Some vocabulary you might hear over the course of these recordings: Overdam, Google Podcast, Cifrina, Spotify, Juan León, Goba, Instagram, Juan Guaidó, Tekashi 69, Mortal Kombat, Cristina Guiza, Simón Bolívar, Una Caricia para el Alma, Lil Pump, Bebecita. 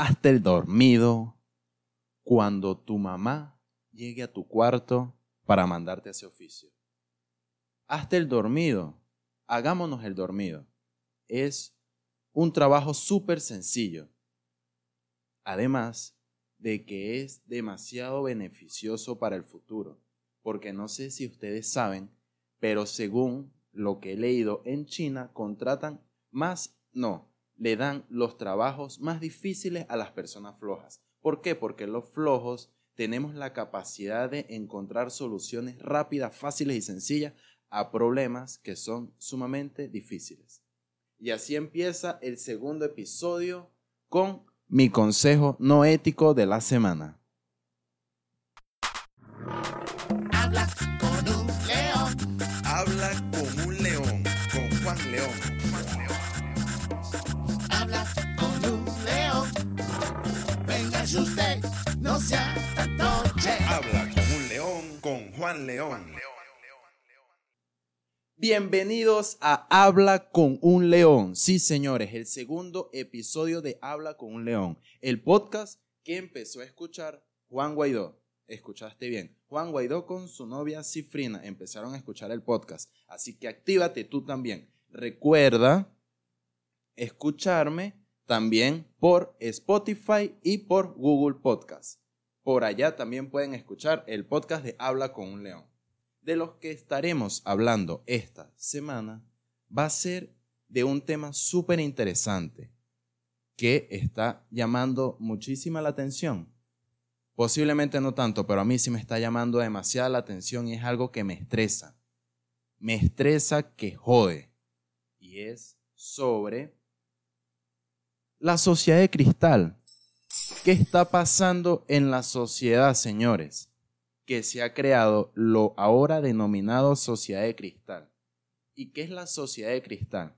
Hazte el dormido cuando tu mamá llegue a tu cuarto para mandarte a ese oficio. Hazte el dormido. Hagámonos el dormido. Es un trabajo súper sencillo. Además de que es demasiado beneficioso para el futuro. Porque no sé si ustedes saben, pero según lo que he leído en China, le dan los trabajos más difíciles a las personas flojas. ¿Por qué? Porque los flojos tenemos la capacidad de encontrar soluciones rápidas, fáciles y sencillas a problemas que son sumamente difíciles. Y así empieza el segundo episodio con mi consejo no ético de la semana. Habla con un león. Habla con un león, con Juan León. Usted no sea tan noche. Habla con un león, con Juan León. Bienvenidos a Habla con un León. Sí, señores, el segundo episodio de Habla con un León. El podcast que empezó a escuchar Juan Guaidó. Escuchaste bien. Juan Guaidó con su novia Cifrina empezaron a escuchar el podcast. Así que actívate tú también. Recuerda escucharme también por Spotify y por Google Podcast. Por allá también pueden escuchar el podcast de Habla con un León. De los que estaremos hablando esta semana va a ser de un tema súper interesante que está llamando muchísima la atención. Posiblemente no tanto, pero a mí sí me está llamando demasiada la atención y es algo que me estresa. Me estresa que jode. Y es sobre la sociedad de cristal. ¿Qué está pasando en la sociedad, señores? Que se ha creado lo ahora denominado sociedad de cristal. ¿Y qué es la sociedad de cristal?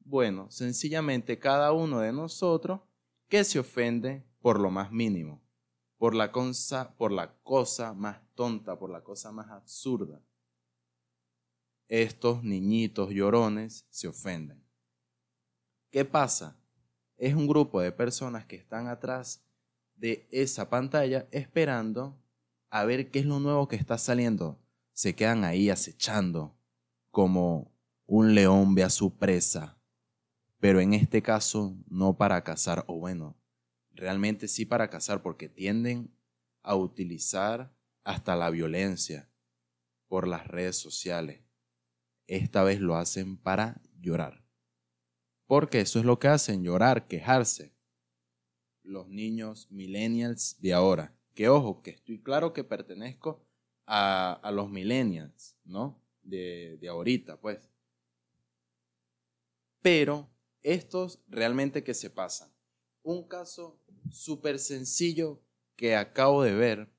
Bueno, sencillamente cada uno de nosotros que se ofende por lo más mínimo, por la cosa más tonta, por la cosa más absurda. Estos niñitos llorones se ofenden. ¿Qué pasa? Es un grupo de personas que están atrás de esa pantalla esperando a ver qué es lo nuevo que está saliendo. Se quedan ahí acechando como un león ve a su presa, pero en este caso no para cazar, o bueno, realmente sí para cazar porque tienden a utilizar hasta la violencia por las redes sociales. Esta vez lo hacen para llorar. Porque eso es lo que hacen, llorar, quejarse. Los niños millennials de ahora. Que ojo, que estoy claro que pertenezco a los millennials, ¿no? De ahorita, pues. Pero estos realmente que se pasan. Un caso súper sencillo que acabo de ver.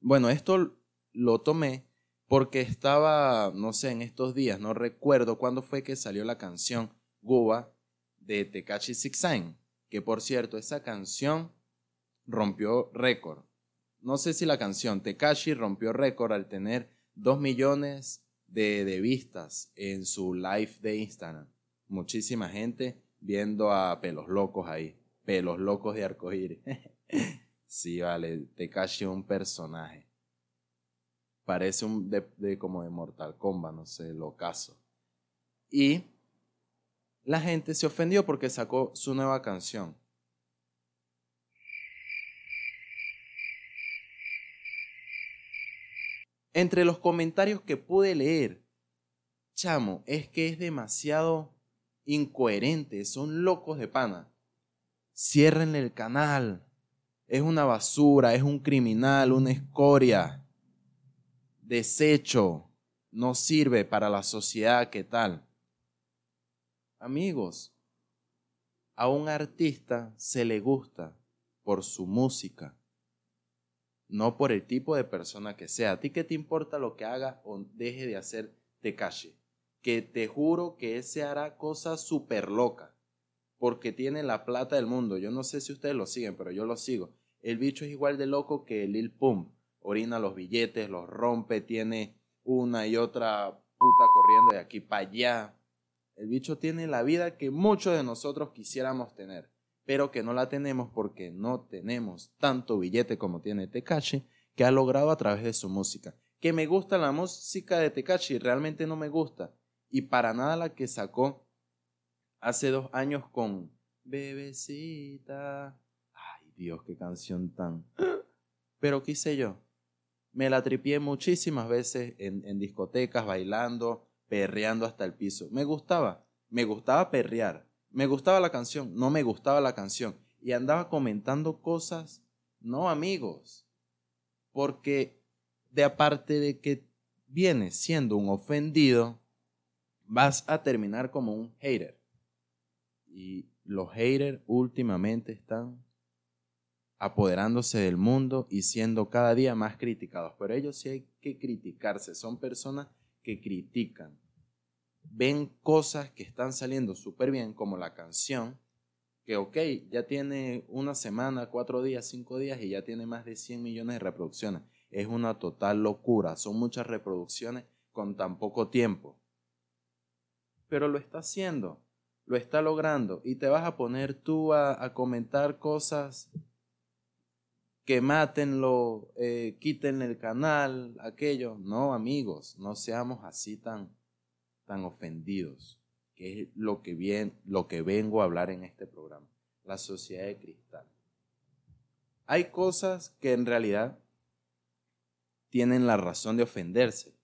Bueno, esto lo tomé porque estaba, no sé, en estos días, no recuerdo cuándo fue que salió la canción Goba de Tekashi 69, que por cierto, esa canción rompió récord. No sé si la canción Tekashi rompió récord al tener 2 millones de vistas en su live de Instagram. Muchísima gente viendo a pelos locos ahí, pelos locos de arcoíris. Sí, vale, Tekashi es un personaje. Parece como de Mortal Kombat, no sé, lo caso. Y la gente se ofendió porque sacó su nueva canción. Entre los comentarios que pude leer, chamo, es que es demasiado incoherente, son locos de pana. Ciérrenle el canal, es una basura, es un criminal, una escoria, desecho, no sirve para la sociedad, ¿qué tal? Amigos, a un artista se le gusta por su música, no por el tipo de persona que sea. ¿A ti qué te importa lo que haga o deje de hacer Tekashi? Que te juro que ese hará cosas súper locas, porque tiene la plata del mundo. Yo no sé si ustedes lo siguen, pero yo lo sigo. El bicho es igual de loco que Lil Pump. Orina los billetes, los rompe, tiene una y otra puta corriendo de aquí para allá. El bicho tiene la vida que muchos de nosotros quisiéramos tener, pero que no la tenemos porque no tenemos tanto billete como tiene Tekashi, que ha logrado a través de su música. Que me gusta la música de Tekashi, realmente no me gusta, y para nada la que sacó hace 2 años con Bebecita. Ay Dios, qué canción tan... Pero qué hice yo, me la tripié muchísimas veces en discotecas, bailando, perreando hasta el piso. Me gustaba perrear, me gustaba la canción, no me gustaba la canción. Y andaba comentando cosas, no amigos, porque de aparte de que vienes siendo un ofendido, vas a terminar como un hater. Y los haters últimamente están apoderándose del mundo y siendo cada día más criticados. Pero ellos sí hay que criticarse, son personas que critican. Ven cosas que están saliendo súper bien, como la canción, que ok, ya tiene 1 semana, 4 días, 5 días y ya tiene más de 100 millones de reproducciones. Es una total locura, son muchas reproducciones con tan poco tiempo. Pero lo está haciendo, lo está logrando, y te vas a poner tú a comentar cosas... que mátenlo, quiten el canal, aquello. No, amigos, no seamos así tan ofendidos, que es lo que vengo a hablar en este programa, la sociedad de cristal. Hay cosas que en realidad tienen la razón de ofenderse,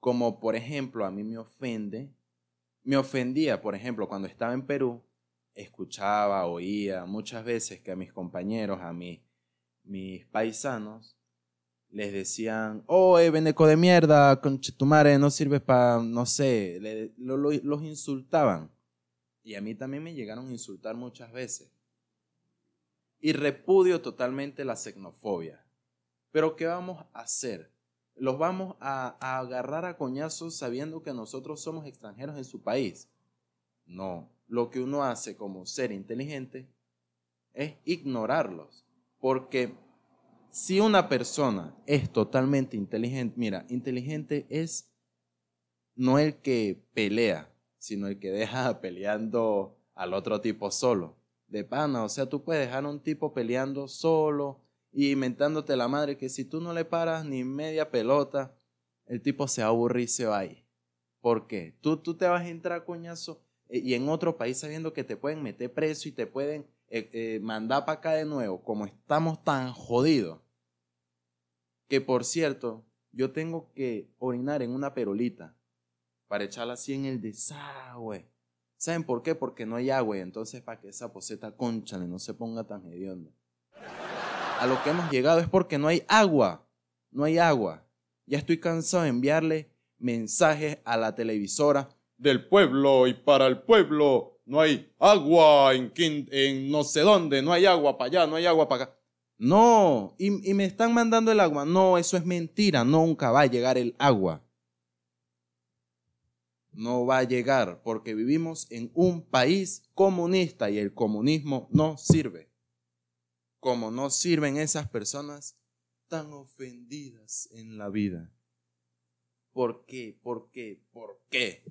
como por ejemplo a mí me ofendía, por ejemplo, cuando estaba en Perú, escuchaba, oía muchas veces que a mis compañeros, a mis paisanos, les decían, oye, veneco de mierda, conchetumare, no sirves para, no sé, los insultaban. Y a mí también me llegaron a insultar muchas veces. Y repudio totalmente la xenofobia. Pero ¿qué vamos a hacer? ¿Los vamos a agarrar a coñazos sabiendo que nosotros somos extranjeros en su país? No. Lo que uno hace como ser inteligente es ignorarlos. Porque si una persona es totalmente inteligente, mira, inteligente es no el que pelea, sino el que deja peleando al otro tipo solo. De pana, o sea, tú puedes dejar a un tipo peleando solo y inventándote la madre que si tú no le paras ni media pelota, el tipo se aburre y se va ahí. ¿Por qué? Tú te vas a entrar coñazo. Y en otro país sabiendo que te pueden meter preso y te pueden mandar para acá de nuevo, como estamos tan jodidos. Que por cierto, yo tengo que orinar en una perolita para echarla así en el desagüe. ¿Saben por qué? Porque no hay agua, entonces para que esa poseta cónchale no se ponga tan hedionda. A lo que hemos llegado es porque no hay agua, no hay agua. Ya estoy cansado de enviarle mensajes a la televisora. Del pueblo y para el pueblo, no hay agua en no sé dónde, no hay agua para allá, no hay agua para acá. No, y me están mandando el agua. No, eso es mentira, nunca va a llegar el agua. No va a llegar porque vivimos en un país comunista y el comunismo no sirve. Como no sirven esas personas tan ofendidas en la vida. ¿Por qué? ¿Por qué? ¿Por qué?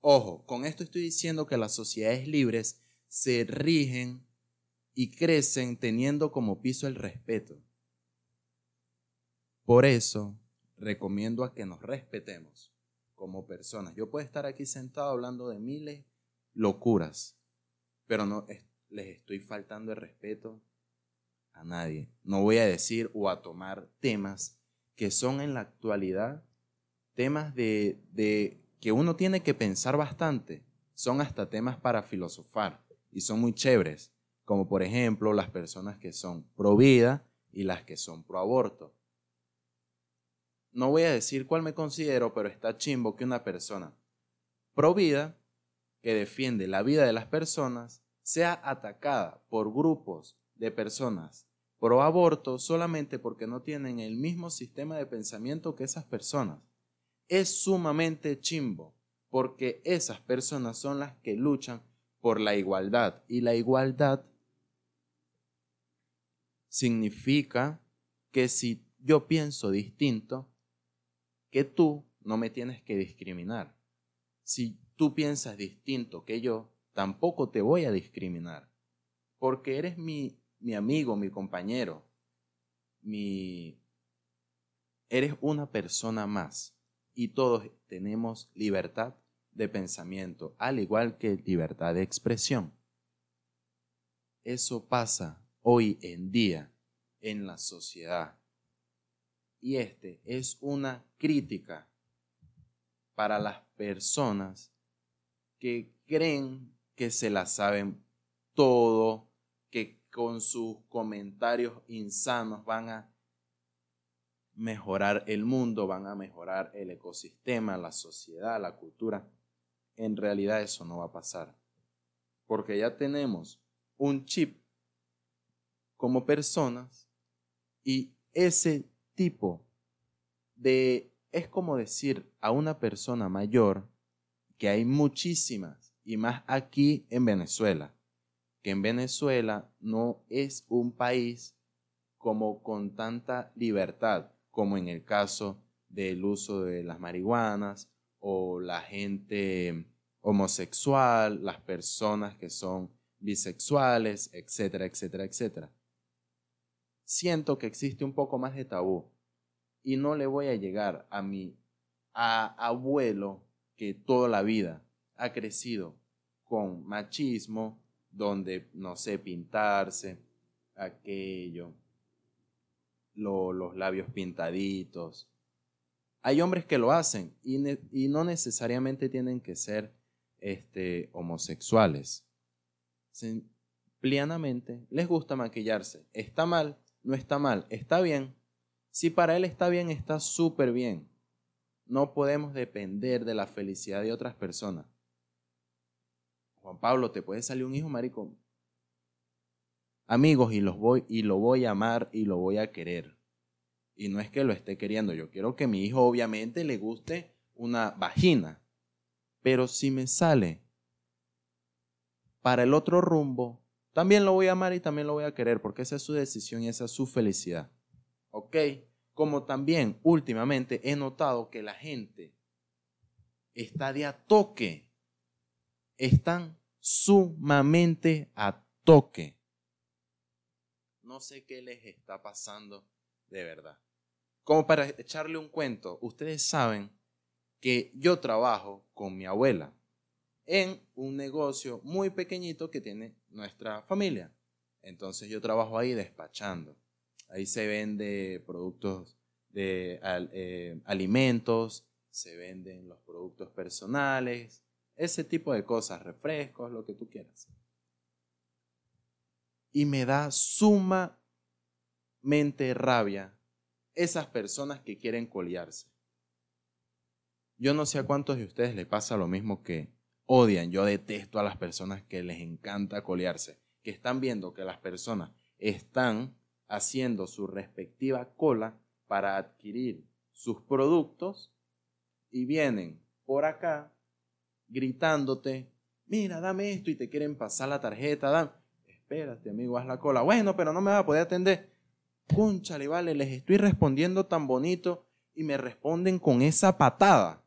Ojo, con esto estoy diciendo que las sociedades libres se rigen y crecen teniendo como piso el respeto. Por eso, recomiendo a que nos respetemos como personas. Yo puedo estar aquí sentado hablando de miles de locuras, pero no les estoy faltando el respeto a nadie. No voy a decir o a tomar temas que son en la actualidad temas de que uno tiene que pensar bastante, son hasta temas para filosofar y son muy chéveres, como por ejemplo las personas que son pro vida y las que son pro aborto. No voy a decir cuál me considero, pero está chimbo que una persona pro vida, que defiende la vida de las personas, sea atacada por grupos de personas pro aborto solamente porque no tienen el mismo sistema de pensamiento que esas personas. Es sumamente chimbo, porque esas personas son las que luchan por la igualdad. Y la igualdad significa que si yo pienso distinto, que tú no me tienes que discriminar. Si tú piensas distinto que yo, tampoco te voy a discriminar. porque eres mi amigo, mi compañero, eres una persona más y todos tenemos libertad de pensamiento, al igual que libertad de expresión. Eso pasa hoy en día en la sociedad. Y es una crítica para las personas que creen que se la saben todo, que con sus comentarios insanos van a mejorar el mundo, van a mejorar el ecosistema, la sociedad, la cultura. En realidad eso no va a pasar, porque ya tenemos un chip como personas y ese tipo de... Es como decir a una persona mayor, que hay muchísimas, y más aquí en Venezuela, que en Venezuela no es un país como con tanta libertad, como en el caso del uso de las marihuanas, o la gente homosexual, las personas que son bisexuales, etcétera, etcétera, etcétera. Siento que existe un poco más de tabú. Y no le voy a llegar a mi abuelo que toda la vida ha crecido con machismo, donde no sé pintarse, aquello, los labios pintaditos. Hay hombres que lo hacen y no necesariamente tienen que ser homosexuales. Simplemente les gusta maquillarse. ¿Está mal? No está mal. ¿Está bien? Si para él está bien, está súper bien. No podemos depender de la felicidad de otras personas. Juan Pablo, te puede salir un hijo, marico. Amigos, y lo voy a amar y lo voy a querer. Y no es que lo esté queriendo. Yo quiero que mi hijo obviamente le guste una vagina. Pero si me sale para el otro rumbo, también lo voy a amar y también lo voy a querer. Porque esa es su decisión y esa es su felicidad. ¿Ok? Como también últimamente he notado que la gente está de a toque. Están sumamente a toque. No sé qué les está pasando de verdad. Como para echarle un cuento, ustedes saben que yo trabajo con mi abuela en un negocio muy pequeñito que tiene nuestra familia. Entonces yo trabajo ahí despachando. Ahí se vende productos de alimentos, se venden los productos personales, ese tipo de cosas, refrescos, lo que tú quieras. Y me da sumamente rabia esas personas que quieren colearse. Yo no sé a cuántos de ustedes les pasa lo mismo que odian. Yo detesto a las personas que les encanta colearse, que están viendo que las personas están haciendo su respectiva cola para adquirir sus productos y vienen por acá gritándote, mira, dame esto, y te quieren pasar la tarjeta, espérate, amigo, haz la cola. Bueno, pero no me vas a poder atender. Cónchale, vale, les estoy respondiendo tan bonito y me responden con esa patada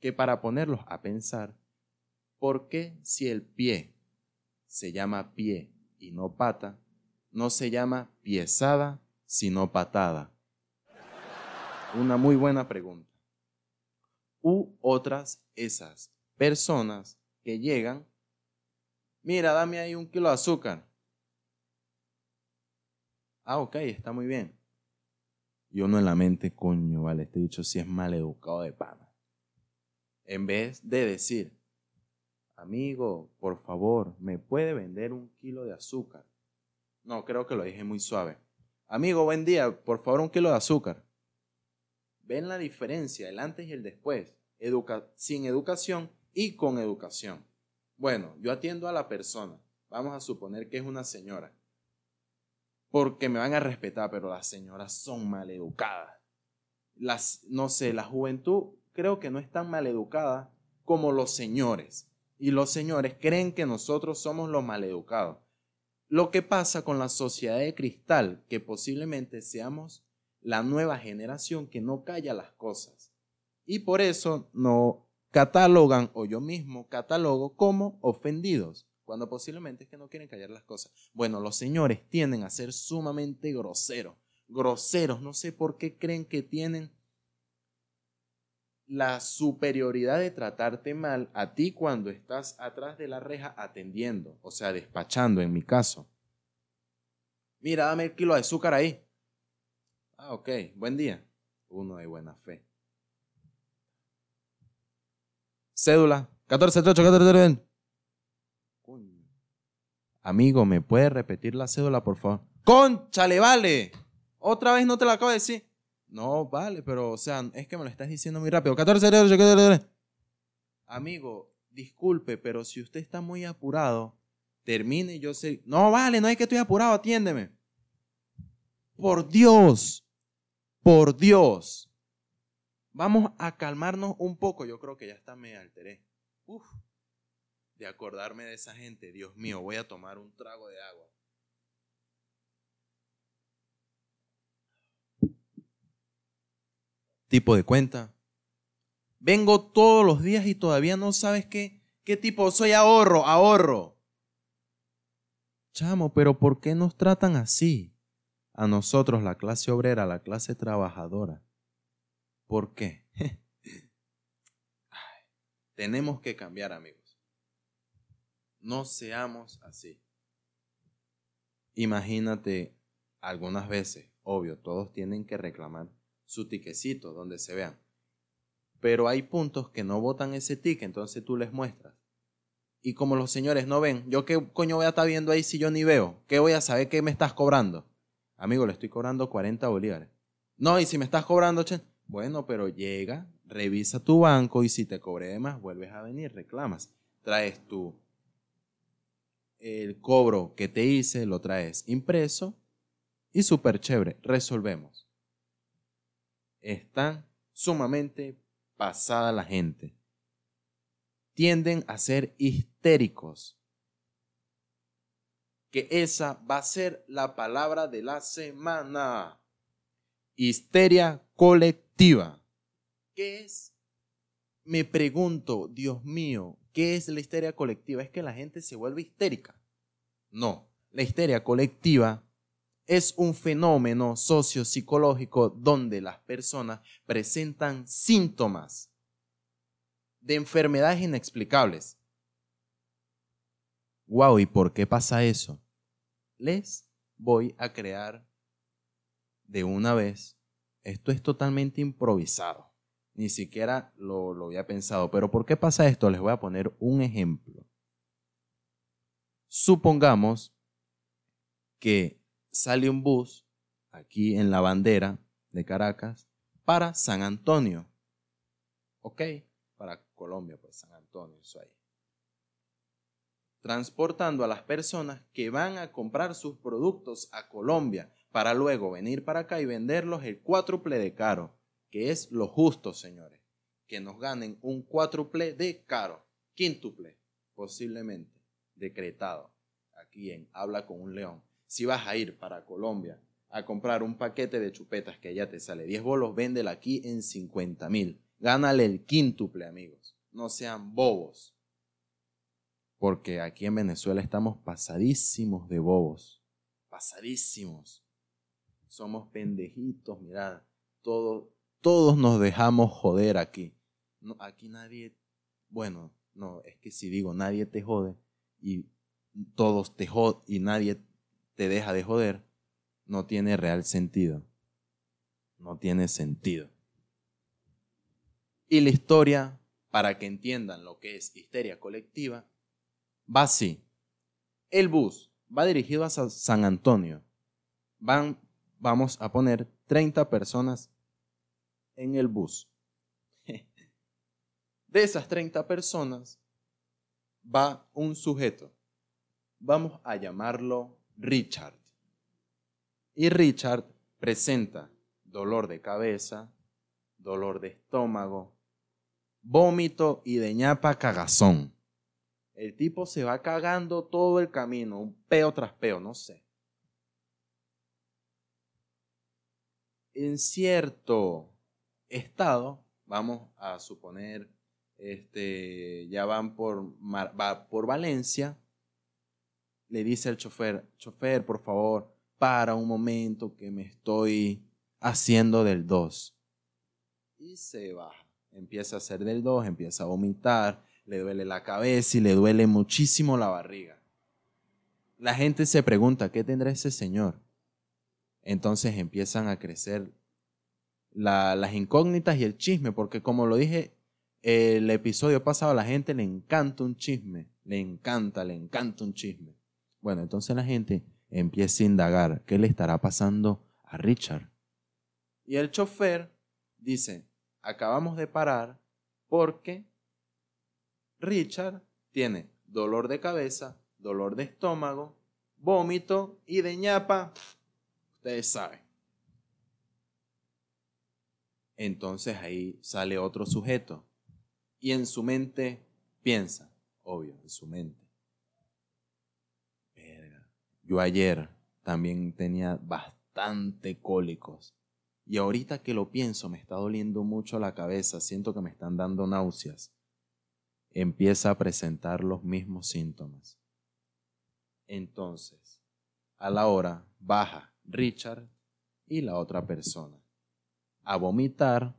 que para ponerlos a pensar, ¿por qué si el pie se llama pie y no pata, no se llama piezada, sino patada? Una muy buena pregunta. U otras esas personas que llegan, mira, dame ahí 1 kilo de azúcar. Ah, ok, está muy bien. Y uno en la mente, coño, vale, este dicho sí es maleducado de pana. En vez de decir, amigo, por favor, ¿me puede vender 1 kilo de azúcar? No, creo que lo dije muy suave. Amigo, buen día, por favor, 1 kilo de azúcar. Ven la diferencia, el antes y el después, sin educación y con educación. Bueno, yo atiendo a la persona, vamos a suponer que es una señora, porque me van a respetar, pero las señoras son maleducadas. No sé, la juventud creo que no es tan maleducada como los señores, y los señores creen que nosotros somos los maleducados. Lo que pasa con la sociedad de cristal, que posiblemente seamos la nueva generación que no calla las cosas. Y por eso no catalogan, o yo mismo catalogo como ofendidos cuando posiblemente es que no quieren callar las cosas. Bueno, los señores tienden a ser sumamente groseros, no sé por qué creen que tienen la superioridad de tratarte mal a ti cuando estás atrás de la reja atendiendo, o sea, despachando en mi caso. Mira, dame el kilo de azúcar ahí. Ah, ok, buen día. Uno de buena fe. Cédula, 1438, 14. Amigo, ¿me puede repetir la cédula, por favor? ¡Cónchale, vale! Otra vez no te la acabo de decir. No, vale, pero, o sea, es que me lo estás diciendo muy rápido. 1438, 14. Amigo, disculpe, pero si usted está muy apurado, termine y yo sé. No, vale, no es que estoy apurado, atiéndeme. Por Dios. Vamos a calmarnos un poco. Yo creo que ya hasta me alteré. Uf. De acordarme de esa gente. Dios mío, voy a tomar un trago de agua. Tipo de cuenta. Vengo todos los días y todavía no sabes qué tipo. Soy ahorro. Chamo, pero ¿por qué nos tratan así? A nosotros, la clase obrera, la clase trabajadora. ¿Por qué? Ay, tenemos que cambiar, amigos. No seamos así. Imagínate, algunas veces, obvio, todos tienen que reclamar su tiquecito donde se vean. Pero hay puntos que no botan ese ticket, entonces tú les muestras. Y como los señores no ven, ¿yo qué coño voy a estar viendo ahí si yo ni veo? ¿Qué voy a saber qué me estás cobrando? Amigo, le estoy cobrando 40 bolívares. No, y si me estás cobrando 80. Bueno, pero llega, revisa tu banco y si te cobré de más, vuelves a venir, reclamas. Traes el cobro que te hice, lo traes impreso y súper chévere. Resolvemos. Están sumamente pasada la gente. Tienden a ser histéricos. Que esa va a ser la palabra de la semana. Histeria colectiva. ¿Qué es? Me pregunto, Dios mío, ¿qué es la histeria colectiva? ¿Es que la gente se vuelve histérica? No, la histeria colectiva es un fenómeno sociopsicológico donde las personas presentan síntomas de enfermedades inexplicables. Wow, ¿y por qué pasa eso? Les voy a crear de una vez. Esto es totalmente improvisado. Ni siquiera lo había pensado. Pero ¿por qué pasa esto? Les voy a poner un ejemplo. Supongamos que sale un bus aquí en La Bandera de Caracas para San Antonio. Ok, para Colombia, pues San Antonio, eso ahí. Transportando a las personas que van a comprar sus productos a Colombia para luego venir para acá y venderlos el 4x de caro, que es lo justo, señores, que nos ganen un 4x de caro, 500, posiblemente, decretado, aquí en Habla con un León. Si vas a ir para Colombia a comprar un paquete de chupetas que allá te sale 10 bolos, véndela aquí en 50,000. Gánale el 500, amigos. No sean bobos. Porque aquí en Venezuela estamos pasadísimos de bobos. Pasadísimos. Somos pendejitos, mirad. Todos nos dejamos joder aquí. No, aquí nadie... Bueno, no, es que si digo nadie te jode y todos te joden y nadie te deja de joder, no tiene real sentido. No tiene sentido. Y la historia, para que entiendan lo que es histeria colectiva, va así. El bus va dirigido a San Antonio. Vamos a poner 30 personas en el bus. De esas 30 personas va un sujeto. Vamos a llamarlo Richard. Y Richard presenta dolor de cabeza, dolor de estómago, vómito y de ñapa cagazón. El tipo se va cagando todo el camino, un peo tras peo, no sé. En cierto estado, vamos a suponer, ya va por Valencia, le dice al chofer, chofer, por favor, para un momento que me estoy haciendo del 2. Y se baja, empieza a hacer del 2, empieza a vomitar, le duele la cabeza y le duele muchísimo la barriga. La gente se pregunta, ¿qué tendrá ese señor? Entonces empiezan a crecer las incógnitas y el chisme, porque como lo dije el episodio pasado, a la gente le encanta un chisme, le encanta un chisme. Bueno, entonces la gente empieza a indagar, ¿qué le estará pasando a Richard? Y el chofer dice, acabamos de parar porque Richard tiene dolor de cabeza, dolor de estómago, vómito y de ñapa, ustedes saben. Entonces ahí sale otro sujeto y en su mente piensa, obvio, en su mente. Verga, yo ayer también tenía bastante cólicos y ahorita que lo pienso me está doliendo mucho la cabeza, siento que me están dando náuseas. Empieza a presentar los mismos síntomas. Entonces, a la hora baja Richard y la otra persona a vomitar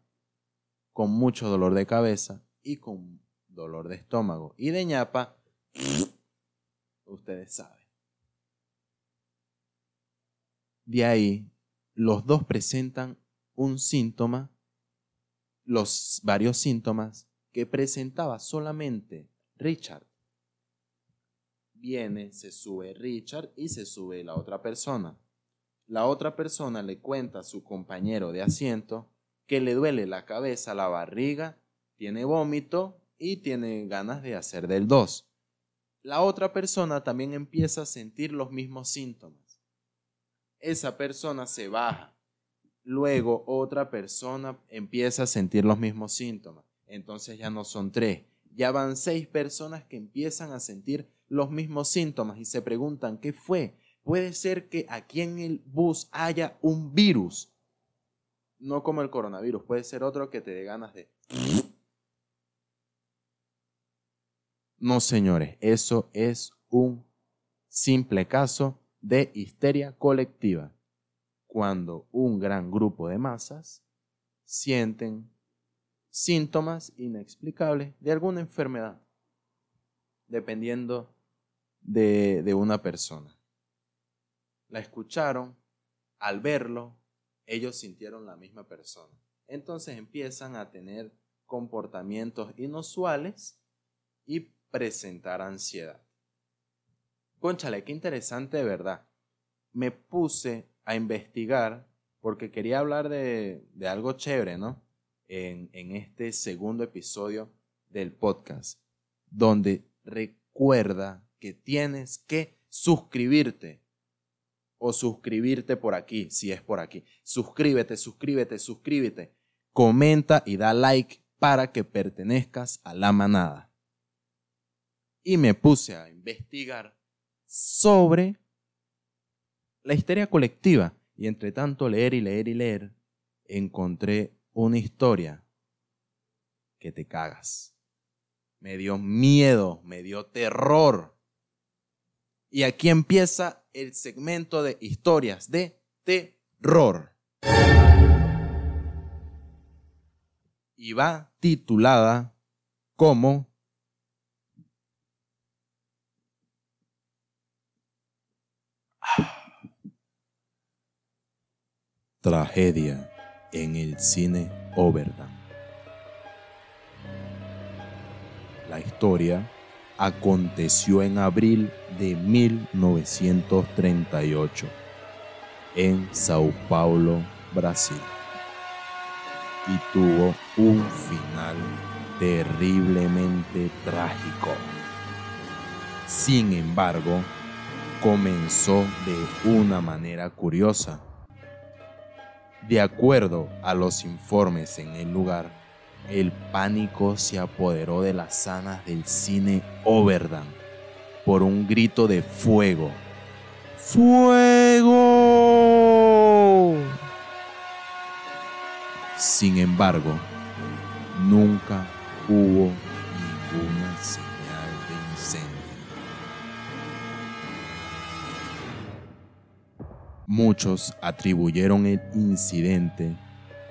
con mucho dolor de cabeza y con dolor de estómago y de ñapa, ustedes saben. De ahí, los dos presentan un síntoma, los varios síntomas que presentaba solamente Richard. Viene, se sube Richard y se sube la otra persona. La otra persona le cuenta a su compañero de asiento que le duele la cabeza, la barriga, tiene vómito y tiene ganas de hacer del 2. La otra persona también empieza a sentir los mismos síntomas. Esa persona se baja. Luego otra persona empieza a sentir los mismos síntomas. Entonces ya no son 3. Ya van 6 personas que empiezan a sentir los mismos síntomas y se preguntan ¿qué fue? Puede ser que aquí en el bus haya un virus. No como el coronavirus, puede ser otro que te dé ganas de... No, señores, eso es un simple caso de histeria colectiva. Cuando un gran grupo de masas sienten síntomas inexplicables de alguna enfermedad, dependiendo de una persona. La escucharon, al verlo, ellos sintieron la misma persona. Entonces empiezan a tener comportamientos inusuales y presentar ansiedad. Cónchale, qué interesante de verdad. Me puse a investigar porque quería hablar de algo chévere, ¿no? En este segundo episodio del podcast, donde recuerda que tienes que suscribirte. O suscribirte por aquí, si es por aquí. Suscríbete. Comenta y da like para que pertenezcas a la manada. Y me puse a investigar sobre la histeria colectiva. Y entre tanto leer, encontré una historia que te cagas. Me dio miedo, me dio terror. Y aquí empieza el segmento de historias de terror. Y va titulada como Tragedia en el cine Overdam. La historia aconteció en abril de 1938 en Sao Paulo, Brasil, y tuvo un final terriblemente trágico. Sin embargo, comenzó de una manera curiosa. De acuerdo a los informes en el lugar, el pánico se apoderó de las salas del cine Overdam por un grito de fuego. ¡Fuego! Sin embargo, nunca hubo ninguna señal de incendio. Muchos atribuyeron el incidente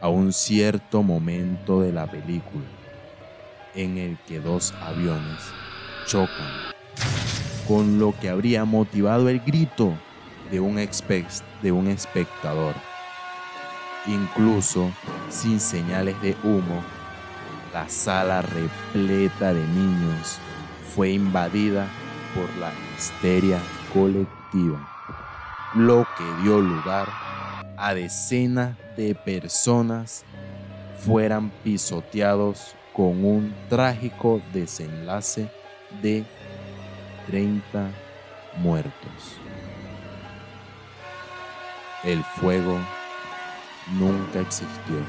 a un cierto momento de la película en el que dos aviones chocan, con lo que habría motivado el grito de un espectador. Incluso sin señales de humo, la sala repleta de niños fue invadida por la histeria colectiva, lo que dio lugar a decenas de personas fueran pisoteados con un trágico desenlace de 30 muertos. El fuego nunca existió,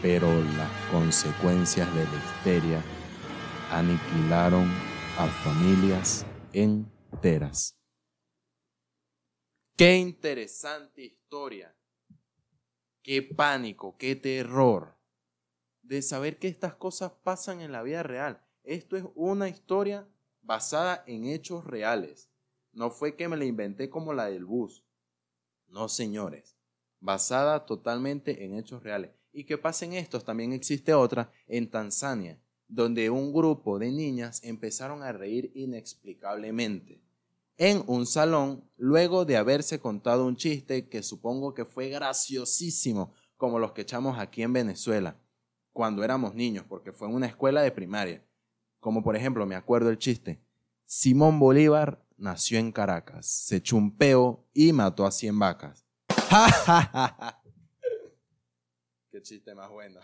pero las consecuencias de la histeria aniquilaron a familias enteras. ¡Qué interesante historia! ¡Qué pánico, qué terror! De saber que estas cosas pasan en la vida real. Esto es una historia basada en hechos reales. No fue que me la inventé como la del bus. No, señores. Basada totalmente en hechos reales. Y que pasen estos, también existe otra en Tanzania, donde un grupo de niñas empezaron a reír inexplicablemente en un salón, luego de haberse contado un chiste que supongo que fue graciosísimo, como los que echamos aquí en Venezuela, cuando éramos niños, porque fue en una escuela de primaria. Como por ejemplo, me acuerdo el chiste: Simón Bolívar nació en Caracas, se echó un peo y mató a 100 vacas. ¡Ja, ja, ja, ja! ¡Qué chiste más bueno!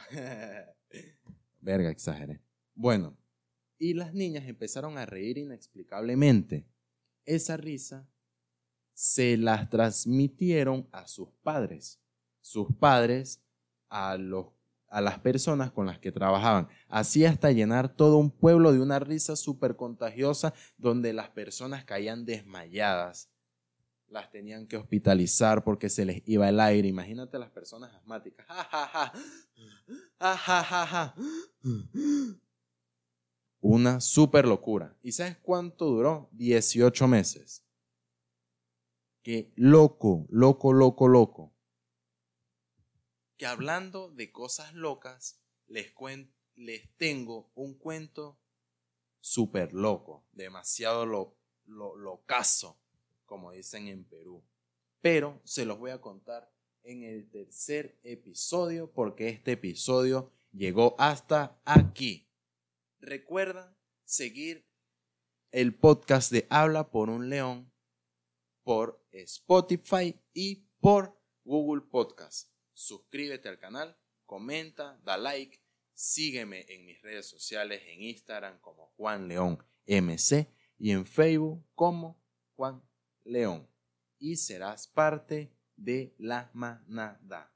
Verga, exageré. Bueno, y las niñas empezaron a reír inexplicablemente. Esa risa se las transmitieron a sus padres a las personas con las que trabajaban, así hasta llenar todo un pueblo de una risa súper contagiosa, donde las personas caían desmayadas, las tenían que hospitalizar porque se les iba el aire. Imagínate las personas asmáticas. ¡Ja, ja, ja! ¡Ja, ja, ja, ja! Una súper locura. ¿Y sabes cuánto duró? 18 meses. Qué loco, loco, loco, loco. Que hablando de cosas locas, les tengo un cuento súper loco, demasiado locazo, como dicen en Perú. Pero se los voy a contar en el tercer episodio, porque este episodio llegó hasta aquí. Recuerda seguir el podcast de Habla por un León por Spotify y por Google Podcast. Suscríbete al canal, comenta, da like, sígueme en mis redes sociales, en Instagram como Juan León MC y en Facebook como Juan León. Y serás parte de la manada.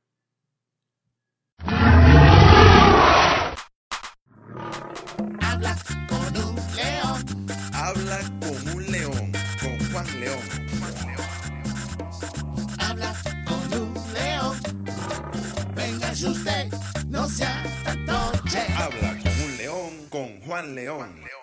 Habla con un león. Habla con un león. Con Juan León. Habla con un león. Venga usted, no sea tan noche. Habla con un león. Con Juan León.